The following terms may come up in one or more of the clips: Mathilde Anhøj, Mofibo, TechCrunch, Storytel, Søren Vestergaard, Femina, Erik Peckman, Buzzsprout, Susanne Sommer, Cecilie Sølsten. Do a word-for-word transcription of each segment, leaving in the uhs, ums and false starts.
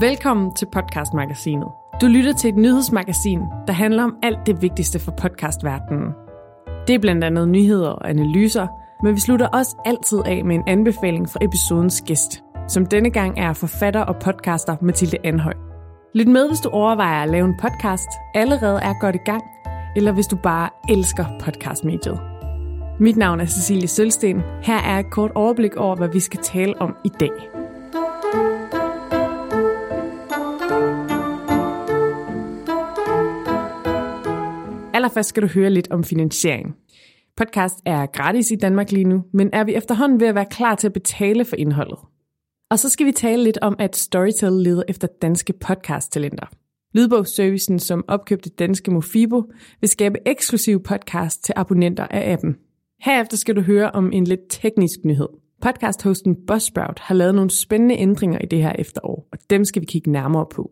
Velkommen til podcastmagasinet. Du lytter til et nyhedsmagasin, der handler om alt det vigtigste for podcastverdenen. Det er blandt andet nyheder og analyser, men vi slutter også altid af med en anbefaling fra episodens gæst, som denne gang er forfatter og podcaster Mathilde Anhøj. Lyt med, hvis du overvejer at lave en podcast, allerede er godt i gang, eller hvis du bare elsker podcastmediet. Mit navn er Cecilie Sølsten. Her er et kort overblik over, hvad vi skal tale om i dag. Allerførst skal du høre lidt om finansiering. Podcast er gratis i Danmark lige nu, men er vi efterhånden ved at være klar til at betale for indholdet? Og så skal vi tale lidt om, at Storytel leder efter danske podcasttalenter. Lydbogsservicen, som opkøbte danske Mofibo, vil skabe eksklusive podcasts til abonnenter af appen. Herefter skal du høre om en lidt teknisk nyhed. Podcasthosten Buzzsprout har lavet nogle spændende ændringer i det her efterår, og dem skal vi kigge nærmere på.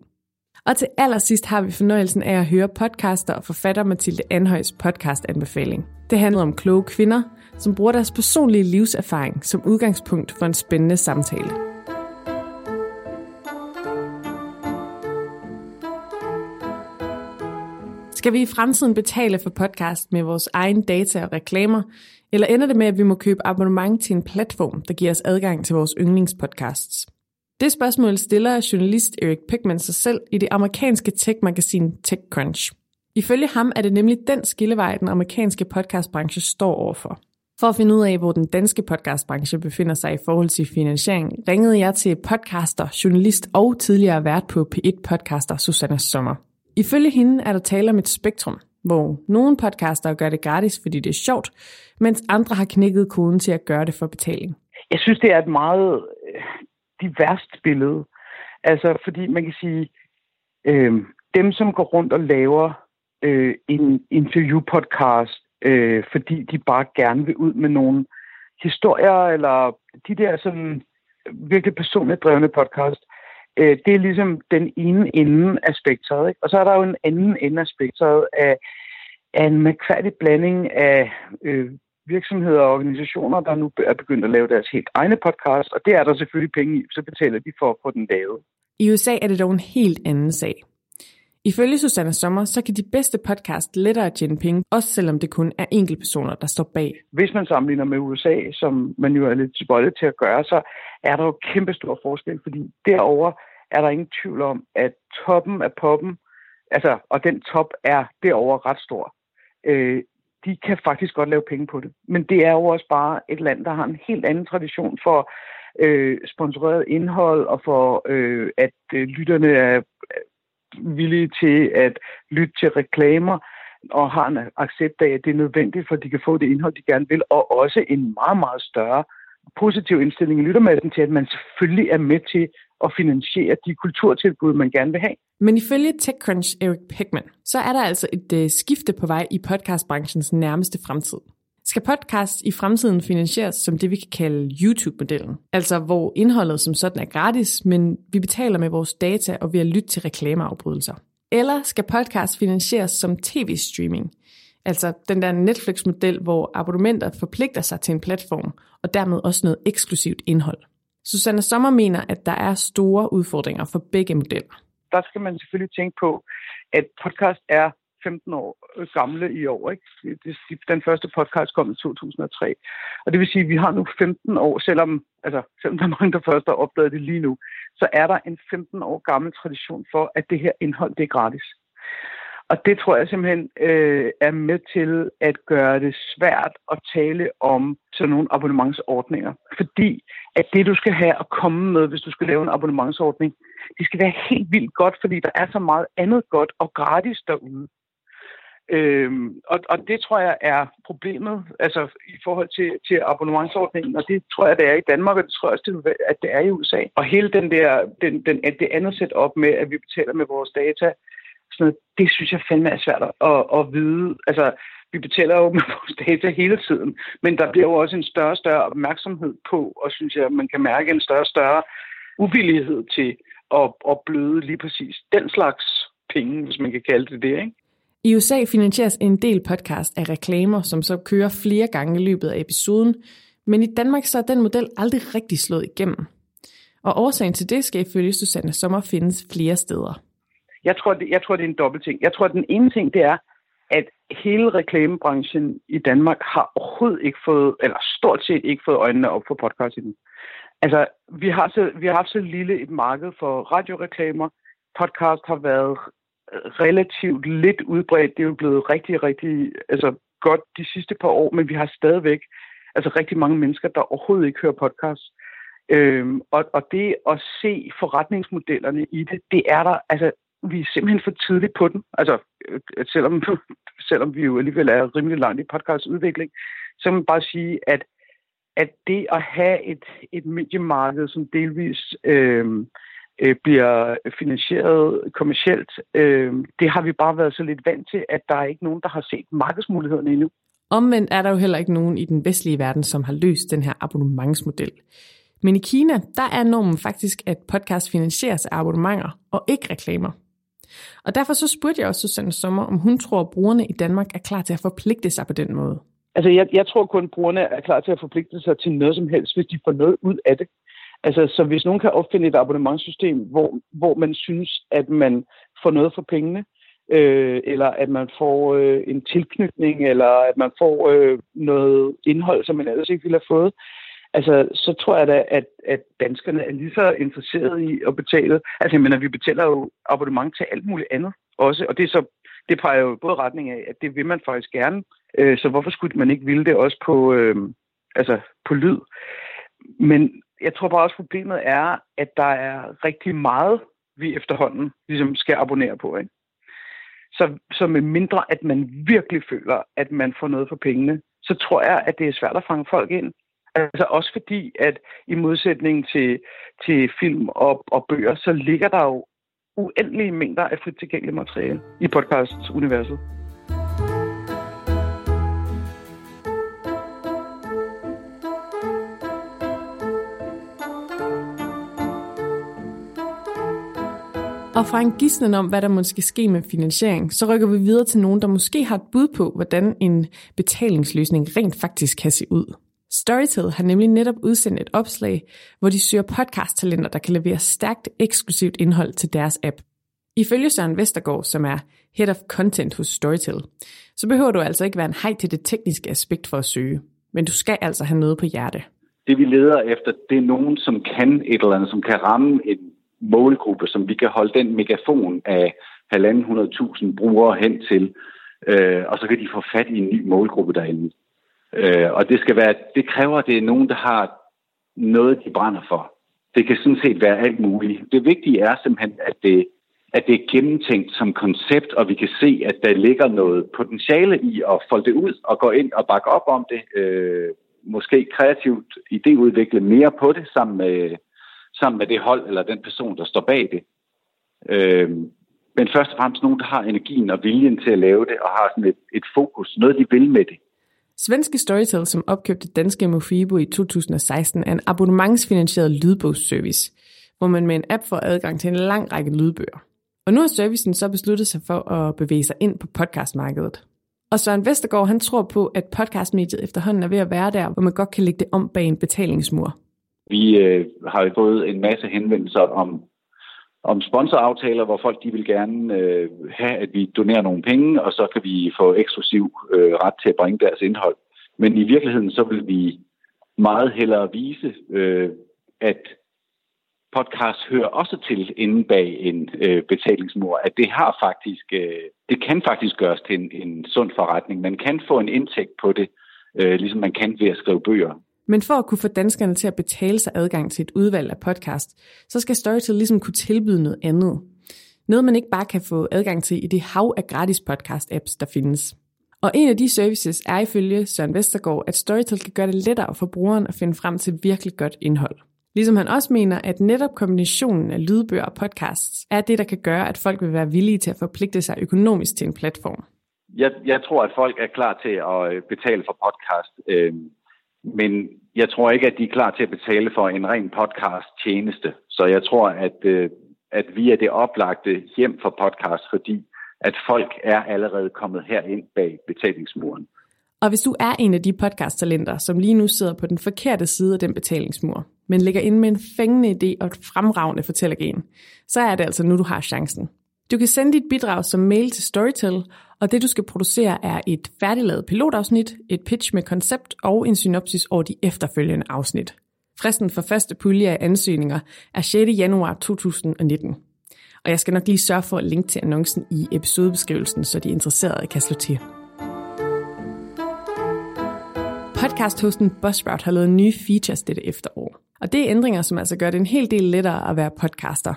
Og til allersidst har vi fornøjelsen af at høre podcaster og forfatter Mathilde Anhøjs podcastanbefaling. Det handler om kloge kvinder, som bruger deres personlige livserfaring som udgangspunkt for en spændende samtale. Skal vi i fremtiden betale for podcast med vores egen data og reklamer, eller ender det med, at vi må købe abonnement til en platform, der giver os adgang til vores yndlingspodcasts? Det spørgsmål stiller journalist Erik Peckman sig selv i det amerikanske tech-magasin TechCrunch. Ifølge ham er det nemlig den skillevej, den amerikanske podcastbranche står overfor. For at finde ud af, hvor den danske podcastbranche befinder sig i forhold til finansiering, ringede jeg til podcaster, journalist og tidligere vært på P et-podcaster Susanne Sommer. Ifølge hende er der tale om et spektrum, hvor nogle podcaster gør det gratis, fordi det er sjovt, mens andre har knækket koden til at gøre det for betaling. Jeg synes, det er et meget diverst billede. Altså, fordi man kan sige, øh, dem, som går rundt og laver øh, en interviewpodcast, øh, fordi de bare gerne vil ud med nogle historier, eller de der sådan virkelig personligt drevne podcast, øh, det er ligesom den ene ende af spektret, ikke? Og så er der jo en anden ende af spektret af, af en mærkværdig blanding af øh, virksomheder og organisationer, der nu er begyndt at lave deres helt egne podcast, og det er der selvfølgelig penge i, så betaler de for at få den lavet. I U S A er det dog en helt anden sag. Ifølge Susanne Sommer, så kan de bedste podcast lettere tjene penge, også selvom det kun er enkeltpersoner, der står bag. Hvis man sammenligner med U S A, som man jo er lidt tilbøjelig til at gøre, så er der jo kæmpe stor forskel, fordi derovre er der ingen tvivl om, at toppen af poppen, altså, og den top er derovre ret stor. Øh, de kan faktisk godt lave penge på det. Men det er jo også bare et land, der har en helt anden tradition for øh, sponsoreret indhold, og for øh, at øh, lytterne er villige til at lytte til reklamer, og har en accept af, at det er nødvendigt, for at de kan få det indhold, de gerne vil, og også en meget, meget større positiv indstilling i lyttermassen til, at man selvfølgelig er med til at finansiere de kulturtilbud, man gerne vil have. Men ifølge TechCrunch Erik Peckman, så er der altså et øh, skifte på vej i podcastbranchens nærmeste fremtid. Skal podcasts i fremtiden finansieres som det, vi kan kalde YouTube-modellen? Altså hvor indholdet som sådan er gratis, men vi betaler med vores data og ved at lytte til reklameafbrydelser. Eller skal podcasts finansieres som tv-streaming? Altså den der Netflix-model, hvor abonnementer forpligter sig til en platform, og dermed også noget eksklusivt indhold. Susanne Sommer mener, at der er store udfordringer for begge modeller. Der skal man selvfølgelig tænke på, at podcast er femten år gamle i år, ikke? Den første podcast kom i to tusind og tre. Og det vil sige, at vi har nu femten år, selvom, altså, selvom der er mange, der først har opdaget det lige nu, så er der en femten år gammel tradition for, at det her indhold det er gratis. Og det tror jeg simpelthen øh, er med til at gøre det svært at tale om sådan nogle abonnementsordninger. Fordi at det, du skal have at komme med, hvis du skal lave en abonnementsordning, det skal være helt vildt godt, fordi der er så meget andet godt og gratis derude. Øhm, og, og det tror jeg er problemet altså i forhold til, til abonnementsordningen, og det tror jeg, det er i Danmark, og det tror jeg også, at det er i U S A. Og hele den der, den, den, det andet set op med, at vi betaler med vores data, sådan noget, det synes jeg fandme er svært at, at vide. Altså, vi betaler jo med vores data hele tiden, men der bliver jo også en større og større opmærksomhed på, og synes jeg, man kan mærke en større og større uvillighed til at, at bløde lige præcis den slags penge, hvis man kan kalde det det, ikke? I U S A finansieres en del podcast af reklamer, som så kører flere gange i løbet af episoden, men i Danmark så er den model aldrig rigtig slået igennem. Og årsagen til det skal ifølge Susanne Sommer findes flere steder. Jeg tror, det, jeg tror, det er en dobbelt ting. Jeg tror, den ene ting, det er, at hele reklamebranchen i Danmark har overhovedet ikke fået, eller stort set ikke fået øjnene op for podcasting. Altså, vi har, så, vi har haft så lille et marked for radioreklamer. Podcast har været relativt lidt udbredt. Det er jo blevet rigtig, rigtig altså, godt de sidste par år, men vi har stadigvæk altså, rigtig mange mennesker, der overhovedet ikke hører podcast. Øhm, og, og det at se forretningsmodellerne i det, det er der, altså vi er simpelthen for tidligt på den. Altså, selvom, selvom vi jo alligevel er rimelig langt i podcastudvikling, så må man bare sige, at, at det at have et, et mediemarked, som delvis øh, øh, bliver finansieret kommercielt, øh, det har vi bare været så lidt vant til, at der er ikke nogen, der har set markedsmulighederne endnu. Omvendt er der jo heller ikke nogen i den vestlige verden, som har løst den her abonnementsmodel. Men i Kina, der er normen faktisk, at podcast finansieres af abonnementer og ikke reklamer. Og derfor så spurgte jeg også Susanne Sommer, om hun tror, at brugerne i Danmark er klar til at forpligte sig på den måde. Altså, jeg, jeg tror kun, at brugerne er klar til at forpligte sig til noget som helst, hvis de får noget ud af det. Altså, så hvis nogen kan opfinde et abonnementssystem, hvor, hvor man synes, at man får noget for pengene, øh, eller at man får øh, en tilknytning, eller at man får øh, noget indhold, som man ellers ikke ville have fået, altså, så tror jeg da, at, at danskerne er lige så interesserede i at betale. Altså, men vi betaler jo abonnement til alt muligt andet også, og det, så, det peger jo både retning af, at det vil man faktisk gerne, så hvorfor skulle man ikke ville det også på, øh, altså, på lyd? Men jeg tror bare også, problemet er, at der er rigtig meget, vi efterhånden ligesom skal abonnere på, ikke? Så, så med mindre, at man virkelig føler, at man får noget for pengene, så tror jeg, at det er svært at fange folk ind. Altså også fordi, at i modsætning til, til film og, og bøger, så ligger der jo uendelige mængder af frit tilgængeligt materiale i podcastuniverset. Og fra en gisnen om, hvad der måske sker med finansiering, så rykker vi videre til nogen, der måske har et bud på, hvordan en betalingsløsning rent faktisk kan se ud. Storytel har nemlig netop udsendt et opslag, hvor de søger podcasttalenter, der kan levere stærkt eksklusivt indhold til deres app. Ifølge Søren Vestergaard, som er Head of Content hos Storytel, så behøver du altså ikke være en hej til det tekniske aspekt for at søge, men du skal altså have noget på hjerte. Det vi leder efter, det er nogen, som kan et eller andet, som kan ramme en målgruppe, som vi kan holde den megafon af halvanden hundrede tusind brugere hen til, øh, og så kan de få fat i en ny målgruppe derinde. Øh, og det skal være, det kræver, at det er nogen, der har noget, de brænder for. Det kan sådan set være alt muligt. Det vigtige er simpelthen, at det, at det er gennemtænkt som koncept, og vi kan se, at der ligger noget potentiale i at folde det ud og gå ind og bakke op om det. Øh, måske kreativt idéudvikle mere på det sammen med, sammen med det hold eller den person, der står bag det. Øh, men først og fremmest nogen, der har energien og viljen til at lave det og har sådan et, et fokus, noget de vil med det. Svenske Storytel, som opkøbte danske Mofibo i to tusind og seksten, er en abonnementsfinansieret lydbogsservice, hvor man med en app får adgang til en lang række lydbøger. Og nu har servicen så besluttet sig for at bevæge sig ind på podcastmarkedet. Og Søren Vestergaard, han tror på, at podcastmediet efterhånden er ved at være der, hvor man godt kan lægge det om bag en betalingsmur. Vi øh, har jo fået en masse henvendelser om, om sponsoraftaler, hvor folk de vil gerne øh, have, at vi donerer nogle penge, og så kan vi få eksklusiv øh, ret til at bringe deres indhold. Men i virkeligheden, så vil vi meget hellere vise, øh, at podcast hører også til inde bag en øh, betalingsmur, at det har faktisk, øh, det kan faktisk gøres til en, en sund forretning. Man kan få en indtægt på det, øh, ligesom man kan ved at skrive bøger. Men for at kunne få danskerne til at betale sig adgang til et udvalg af podcast, så skal Storytel ligesom kunne tilbyde noget andet. Noget, man ikke bare kan få adgang til i det hav af gratis podcast-apps, der findes. Og en af de services er ifølge Søren Vestergaard, at Storytel kan gøre det lettere for brugeren at finde frem til virkelig godt indhold. Ligesom han også mener, at netop kombinationen af lydbøger og podcasts er det, der kan gøre, at folk vil være villige til at forpligte sig økonomisk til en platform. Jeg, jeg tror, at folk er klar til at betale for podcast. Øh... Men jeg tror ikke, at de er klar til at betale for en ren podcast-tjeneste. Så jeg tror, at, øh, at vi er det oplagte hjem for podcast, fordi at folk er allerede kommet herind bag betalingsmuren. Og hvis du er en af de podcasttalenter, som lige nu sidder på den forkerte side af den betalingsmur, men ligger inde med en fængende idé og et fremragende fortællergen, så er det altså nu, du har chancen. Du kan sende dit bidrag som mail til Storytel, og det du skal producere er et færdiglavet pilotafsnit, et pitch med koncept og en synopsis over de efterfølgende afsnit. Fristen for første pulje af ansøgninger er sjette januar to tusind og nitten. Og jeg skal nok lige sørge for at linke til annoncen i episodebeskrivelsen, så de interesserede kan slå til. Podcasthosten Buzzsprout har lavet nye features dette efterår, og det er ændringer, som altså gør det en hel del lettere at være podcaster.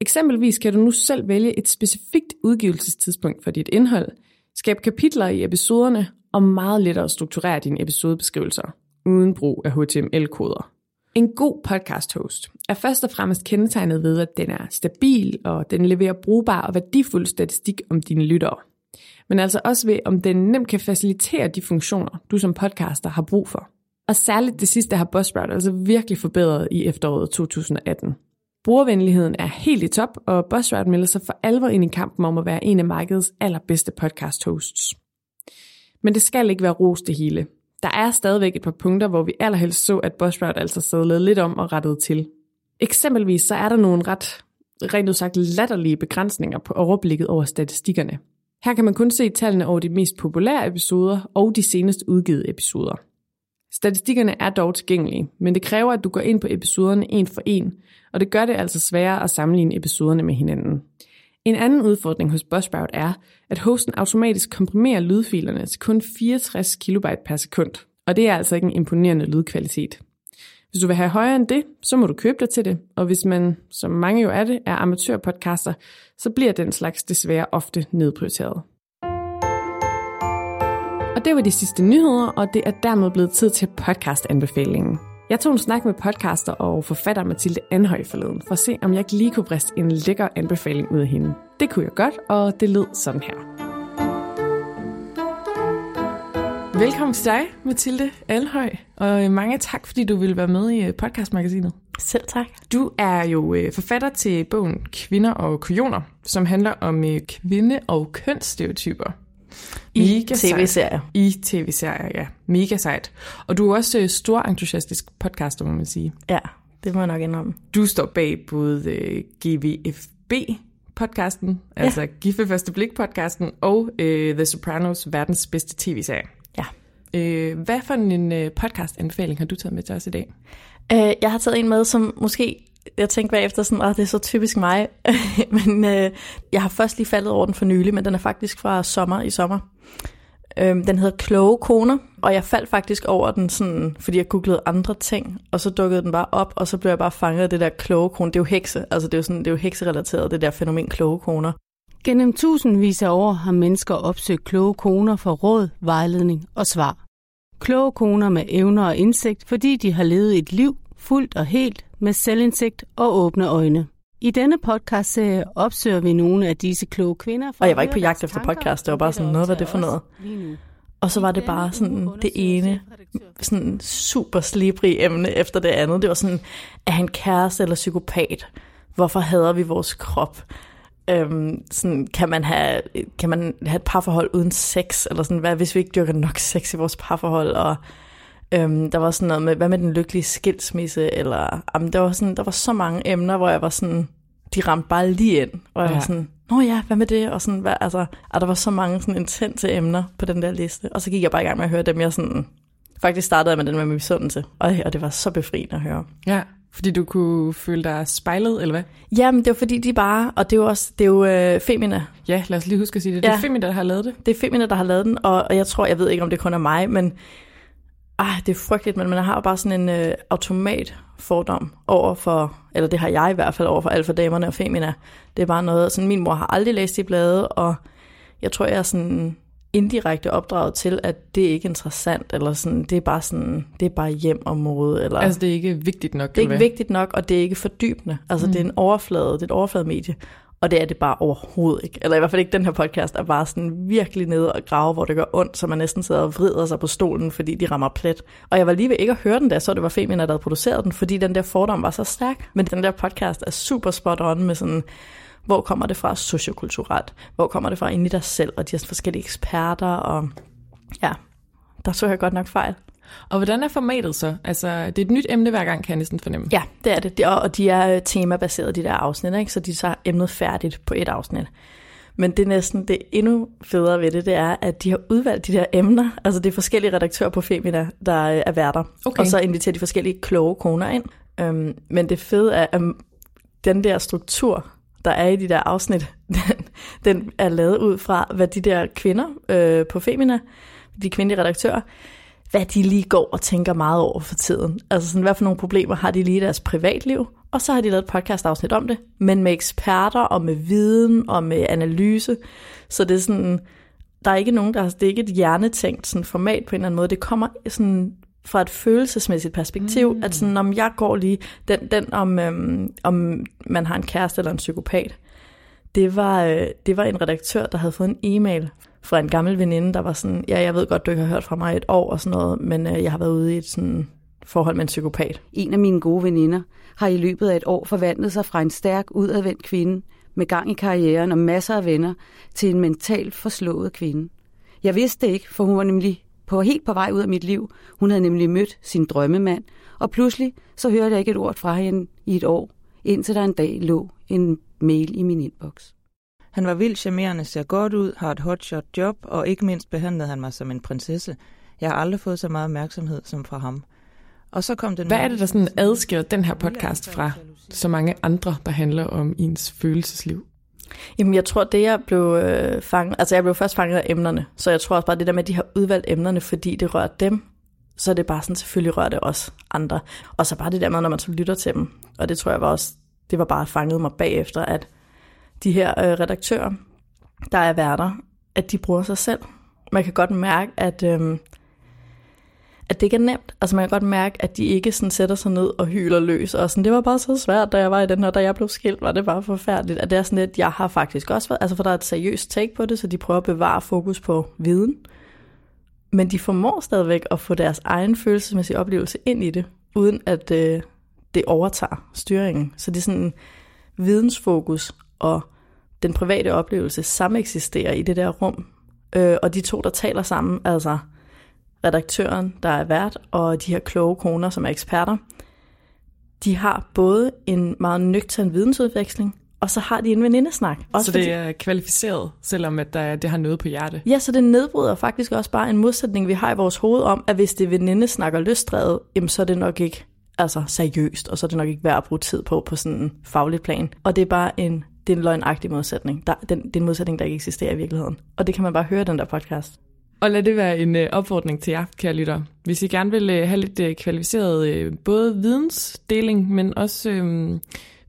Eksempelvis kan du nu selv vælge et specifikt udgivelsestidspunkt for dit indhold, skabe kapitler i episoderne og meget lettere strukturere dine episodebeskrivelser, uden brug af H T M L-koder. En god podcast-host er først og fremmest kendetegnet ved, at den er stabil, og den leverer brugbar og værdifuld statistik om dine lyttere. Men altså også ved, om den nemt kan facilitere de funktioner, du som podcaster har brug for. Og særligt det sidste har Buzzsprout altså virkelig forbedret i efteråret to tusind og atten. Brugervenligheden er helt i top, og Buzzsprout melder sig for alvor ind i kampen om at være en af markedets allerbedste podcast-hosts. Men det skal ikke være ros det hele. Der er stadigvæk et par punkter, hvor vi allerhelst så, at Buzzsprout altså sadlede lidt om og rettede til. Eksempelvis så er der nogle ret, rent udsagt latterlige begrænsninger på overblikket over statistikkerne. Her kan man kun se tallene over de mest populære episoder og de senest udgivet episoder. Statistikkerne er dog tilgængelige, men det kræver, at du går ind på episoderne en for en, og det gør det altså sværere at sammenligne episoderne med hinanden. En anden udfordring hos Buzzsprout er, at hosten automatisk komprimerer lydfilerne til kun fireogtres kilobyte per sekund, og det er altså ikke en imponerende lydkvalitet. Hvis du vil have højere end det, så må du købe dig til det, og hvis man, som mange jo er det, er amatørpodcaster, så bliver den slags desværre ofte nedprioriteret. Og det var de sidste nyheder, og det er dermed blevet tid til podcastanbefalingen. Jeg tog en snak med podcaster og forfatter Mathilde Anhøj forleden, for at se, om jeg lige kunne briste en lækker anbefaling ud af hende. Det kunne jeg godt, og det lød sådan her. Velkommen til dig, Mathilde Anhøj, og mange tak, fordi du ville være med i podcastmagasinet. Selv tak. Du er jo forfatter til bogen Kvinder og kujoner, som handler om kvinde- og kønsstereotyper. I tv-serier. I tv-serier, ja. Mega sejt. Og du er også stor entusiastisk podcaster, må man sige. Ja, det må jeg nok indrømme. Du står bag både øh, G V F B-podcasten, ja. Altså Gift ved første blik-podcasten, og øh, The Sopranos, verdens bedste tv-serie. Ja. Øh, hvad for en øh, podcast-anbefaling har du taget med til os i dag? Øh, jeg har taget en med, som måske... Jeg tænkte bagefter sådan, at det er så typisk mig, men øh, jeg har først lige faldet over den for nylig, men den er faktisk fra sommer i sommer. Øhm, den hedder Kloge Koner, og jeg faldt faktisk over den, sådan, fordi jeg googlede andre ting, og så dukkede den bare op, og så blev jeg bare fanget af det der kloge koner. Det er jo hekse, altså det er jo, sådan, det er jo hekserelateret, det der fænomen kloge koner. Gennem tusindvis af år har mennesker opsøgt kloge koner for råd, vejledning og svar. Kloge koner med evner og indsigt, fordi de har levet et liv fuldt og helt, med selvindsigt og åbne øjne. I denne podcastserie opsøger vi nogle af disse kloge kvinder. Og jeg var ikke på jagt efter podcast, det var bare sådan noget, hvad det for noget. Og så var det bare sådan det ene sådan super slibrige emne efter det andet. Det var sådan, er han kæreste eller psykopat? Hvorfor hader vi vores krop? Øhm, sådan, kan, man have, kan man have et parforhold uden sex? Eller sådan, hvad hvis vi ikke dyrker nok sex i vores parforhold? Og... Øhm, der var sådan noget med, hvad med den lykkelige skilsmisse, eller, jamen, der var sådan, der var så mange emner, hvor jeg var sådan, de ramte bare lige ind, og jeg ja. var sådan, nå ja, hvad med det, og sådan, hvad, altså, og der var så mange sådan intense emner på den der liste, og så gik jeg bare i gang med at høre dem, jeg sådan, faktisk startede med den med misundelse, og, og det var så befriende at høre. Ja, fordi du kunne føle dig spejlet, eller hvad? Jamen, det var fordi de bare, og det er jo også, det er jo øh, Femina. Ja, lad os lige huske at sige det, det er ja. Femina, der har lavet det. Det er Femina, der har lavet den, og, og jeg tror, jeg ved ikke, om det kun er mig, men Ah, det er frygteligt, men man har jo bare sådan en øh, automatfordom over for, eller det har jeg i hvert fald over for alfadamerne og Femina. Det er bare noget, sådan min mor har aldrig læst de blade, og jeg tror, jeg er sådan indirekte opdraget til, at det ikke er interessant, eller sådan, det er bare sådan, det er bare hjem og mode. Eller, altså det er ikke vigtigt nok? Det er ikke være. vigtigt nok, og det er ikke fordybende. Altså mm. det er en overflade, det er et overflademedie, og det er det bare overhovedet ikke. Eller i hvert fald ikke den her podcast, er bare sådan virkelig nede og grave, hvor det gør ondt, så man næsten sidder og vrider sig på stolen, fordi de rammer plet. Og jeg var lige ved ikke at høre den der, så det var Femina, der havde produceret den, fordi den der fordom var så stærk. Men den der podcast er super spot on med sådan, hvor kommer det fra sociokulturelt? Hvor kommer det fra inde i dig selv? Og de har forskellige eksperter, og ja, der så jeg godt nok fejl. Og hvordan er formatet så? Altså, det er et nyt emne hver gang, kan jeg næsten fornemme. Ja, det er det. Og de er temabaseret, de der afsnit, ikke? Så de tager emnet færdigt på et afsnit. Men det er næsten det endnu federe ved det, det er, at de har udvalgt de der emner. Altså, det er forskellige redaktører på Femina, der er værter. Okay. Og så inviterer de forskellige kloge koner ind. Um, men det fede er, at den der struktur, der er i de der afsnit, den, den er lavet ud fra, hvad de der kvinder øh, på Femina, de kvindelige redaktører, hvad de lige går og tænker meget over for tiden. Altså sådan, hvad for nogle problemer har de lige i deres privatliv, og så har de lavet et podcast-afsnit om det, men med eksperter og med viden og med analyse. Så det er sådan, der er ikke nogen, der har, det er ikke et hjernetænkt sådan format på en eller anden måde. Det kommer sådan fra et følelsesmæssigt perspektiv, mm. at sådan, om jeg går lige, den, den om, øhm, om man har en kæreste eller en psykopat, det var, øh, det var en redaktør, der havde fået en e-mail fra en gammel veninde, der var sådan, ja, jeg ved godt, du ikke har hørt fra mig et år og sådan noget, men øh, jeg har været ude i et sådan forhold med en psykopat. En af mine gode veninder har i løbet af et år forvandlet sig fra en stærk, udadvendt kvinde med gang i karrieren og masser af venner til en mentalt forslået kvinde. Jeg vidste det ikke, for hun var nemlig på helt på vej ud af mit liv. Hun havde nemlig mødt sin drømmemand, og pludselig så hørte jeg ikke et ord fra hende i et år, indtil der en dag lå en mail i min inbox. Han var vildt charmerende, ser godt ud, har et hotshot job, og ikke mindst behandlede han mig som en prinsesse. Jeg har aldrig fået så meget opmærksomhed som fra ham. Og så kom den. Hvad er det, der sådan adskiller den her podcast fra så mange andre, der handler om ens følelsesliv? Jamen, jeg tror, det jeg blev øh, fanget, altså jeg blev først fanget af emnerne, så jeg tror også bare det der med, at de har udvalgt emnerne, fordi det rører dem, så er det bare sådan, selvfølgelig rører det også andre. Og så bare det der med, når man så lytter til dem, og det tror jeg var også, det var bare fanget mig bagefter, at de her øh, redaktører, der er værter, at de bruger sig selv. Man kan godt mærke, at, øh, at det ikke er nemt. Altså man kan godt mærke, at de ikke sådan sætter sig ned og hyler løs. Og sådan, det var bare så svært, da jeg var i den her, da jeg blev skilt, var det bare forfærdeligt. At det er sådan lidt, jeg har faktisk også været, altså for der er et seriøst take på det, så de prøver at bevare fokus på viden. Men de formår stadigvæk at få deres egen følelsesmæssige oplevelse ind i det, uden at øh, det overtager styringen. Så det er sådan vidensfokus og den private oplevelse sameksisterer i det der rum. Øh, og de to, der taler sammen, altså redaktøren, der er vært, og de her kloge koner, som er eksperter, de har både en meget nøgtern vidensudveksling, og så har de en venindesnak. Også så det fordi, er kvalificeret, selvom at der, det har noget på hjerte? Ja, så det nedbryder faktisk også bare en modsætning, vi har i vores hoved om, at hvis det er venindesnak og løsdrevet, jamen, så er det nok ikke altså, seriøst, og så er det nok ikke værd at bruge tid på på sådan en faglig plan. Og det er bare en Det er en løgnagtig modsætning. Der, den, det er en modsætning, der ikke eksisterer i virkeligheden. Og det kan man bare høre i den der podcast. Og lad det være en øh, opfordring til jer, kære lytter. Hvis I gerne vil øh, have lidt øh, kvalificeret øh, både vidensdeling, men også øh,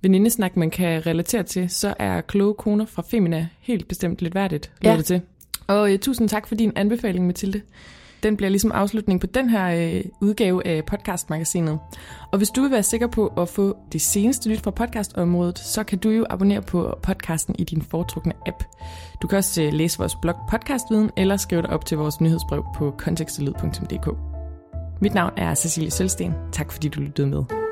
venindesnak, man kan relatere til, så er kloge koner fra Femina helt bestemt lidt værdigt. Ja. Det til. Og øh, tusind tak for din anbefaling, Mathilde. Den bliver ligesom afslutning på den her øh, udgave af podcastmagasinet. Og hvis du vil være sikker på at få det seneste nyt fra podcastområdet, så kan du jo abonnere på podcasten i din foretrukne app. Du kan også øh, læse vores blog Podcastviden, eller skrive dig op til vores nyhedsbrev på kontekstelyd punktum d k. Mit navn er Cecilie Sølsten. Tak fordi du lyttede med.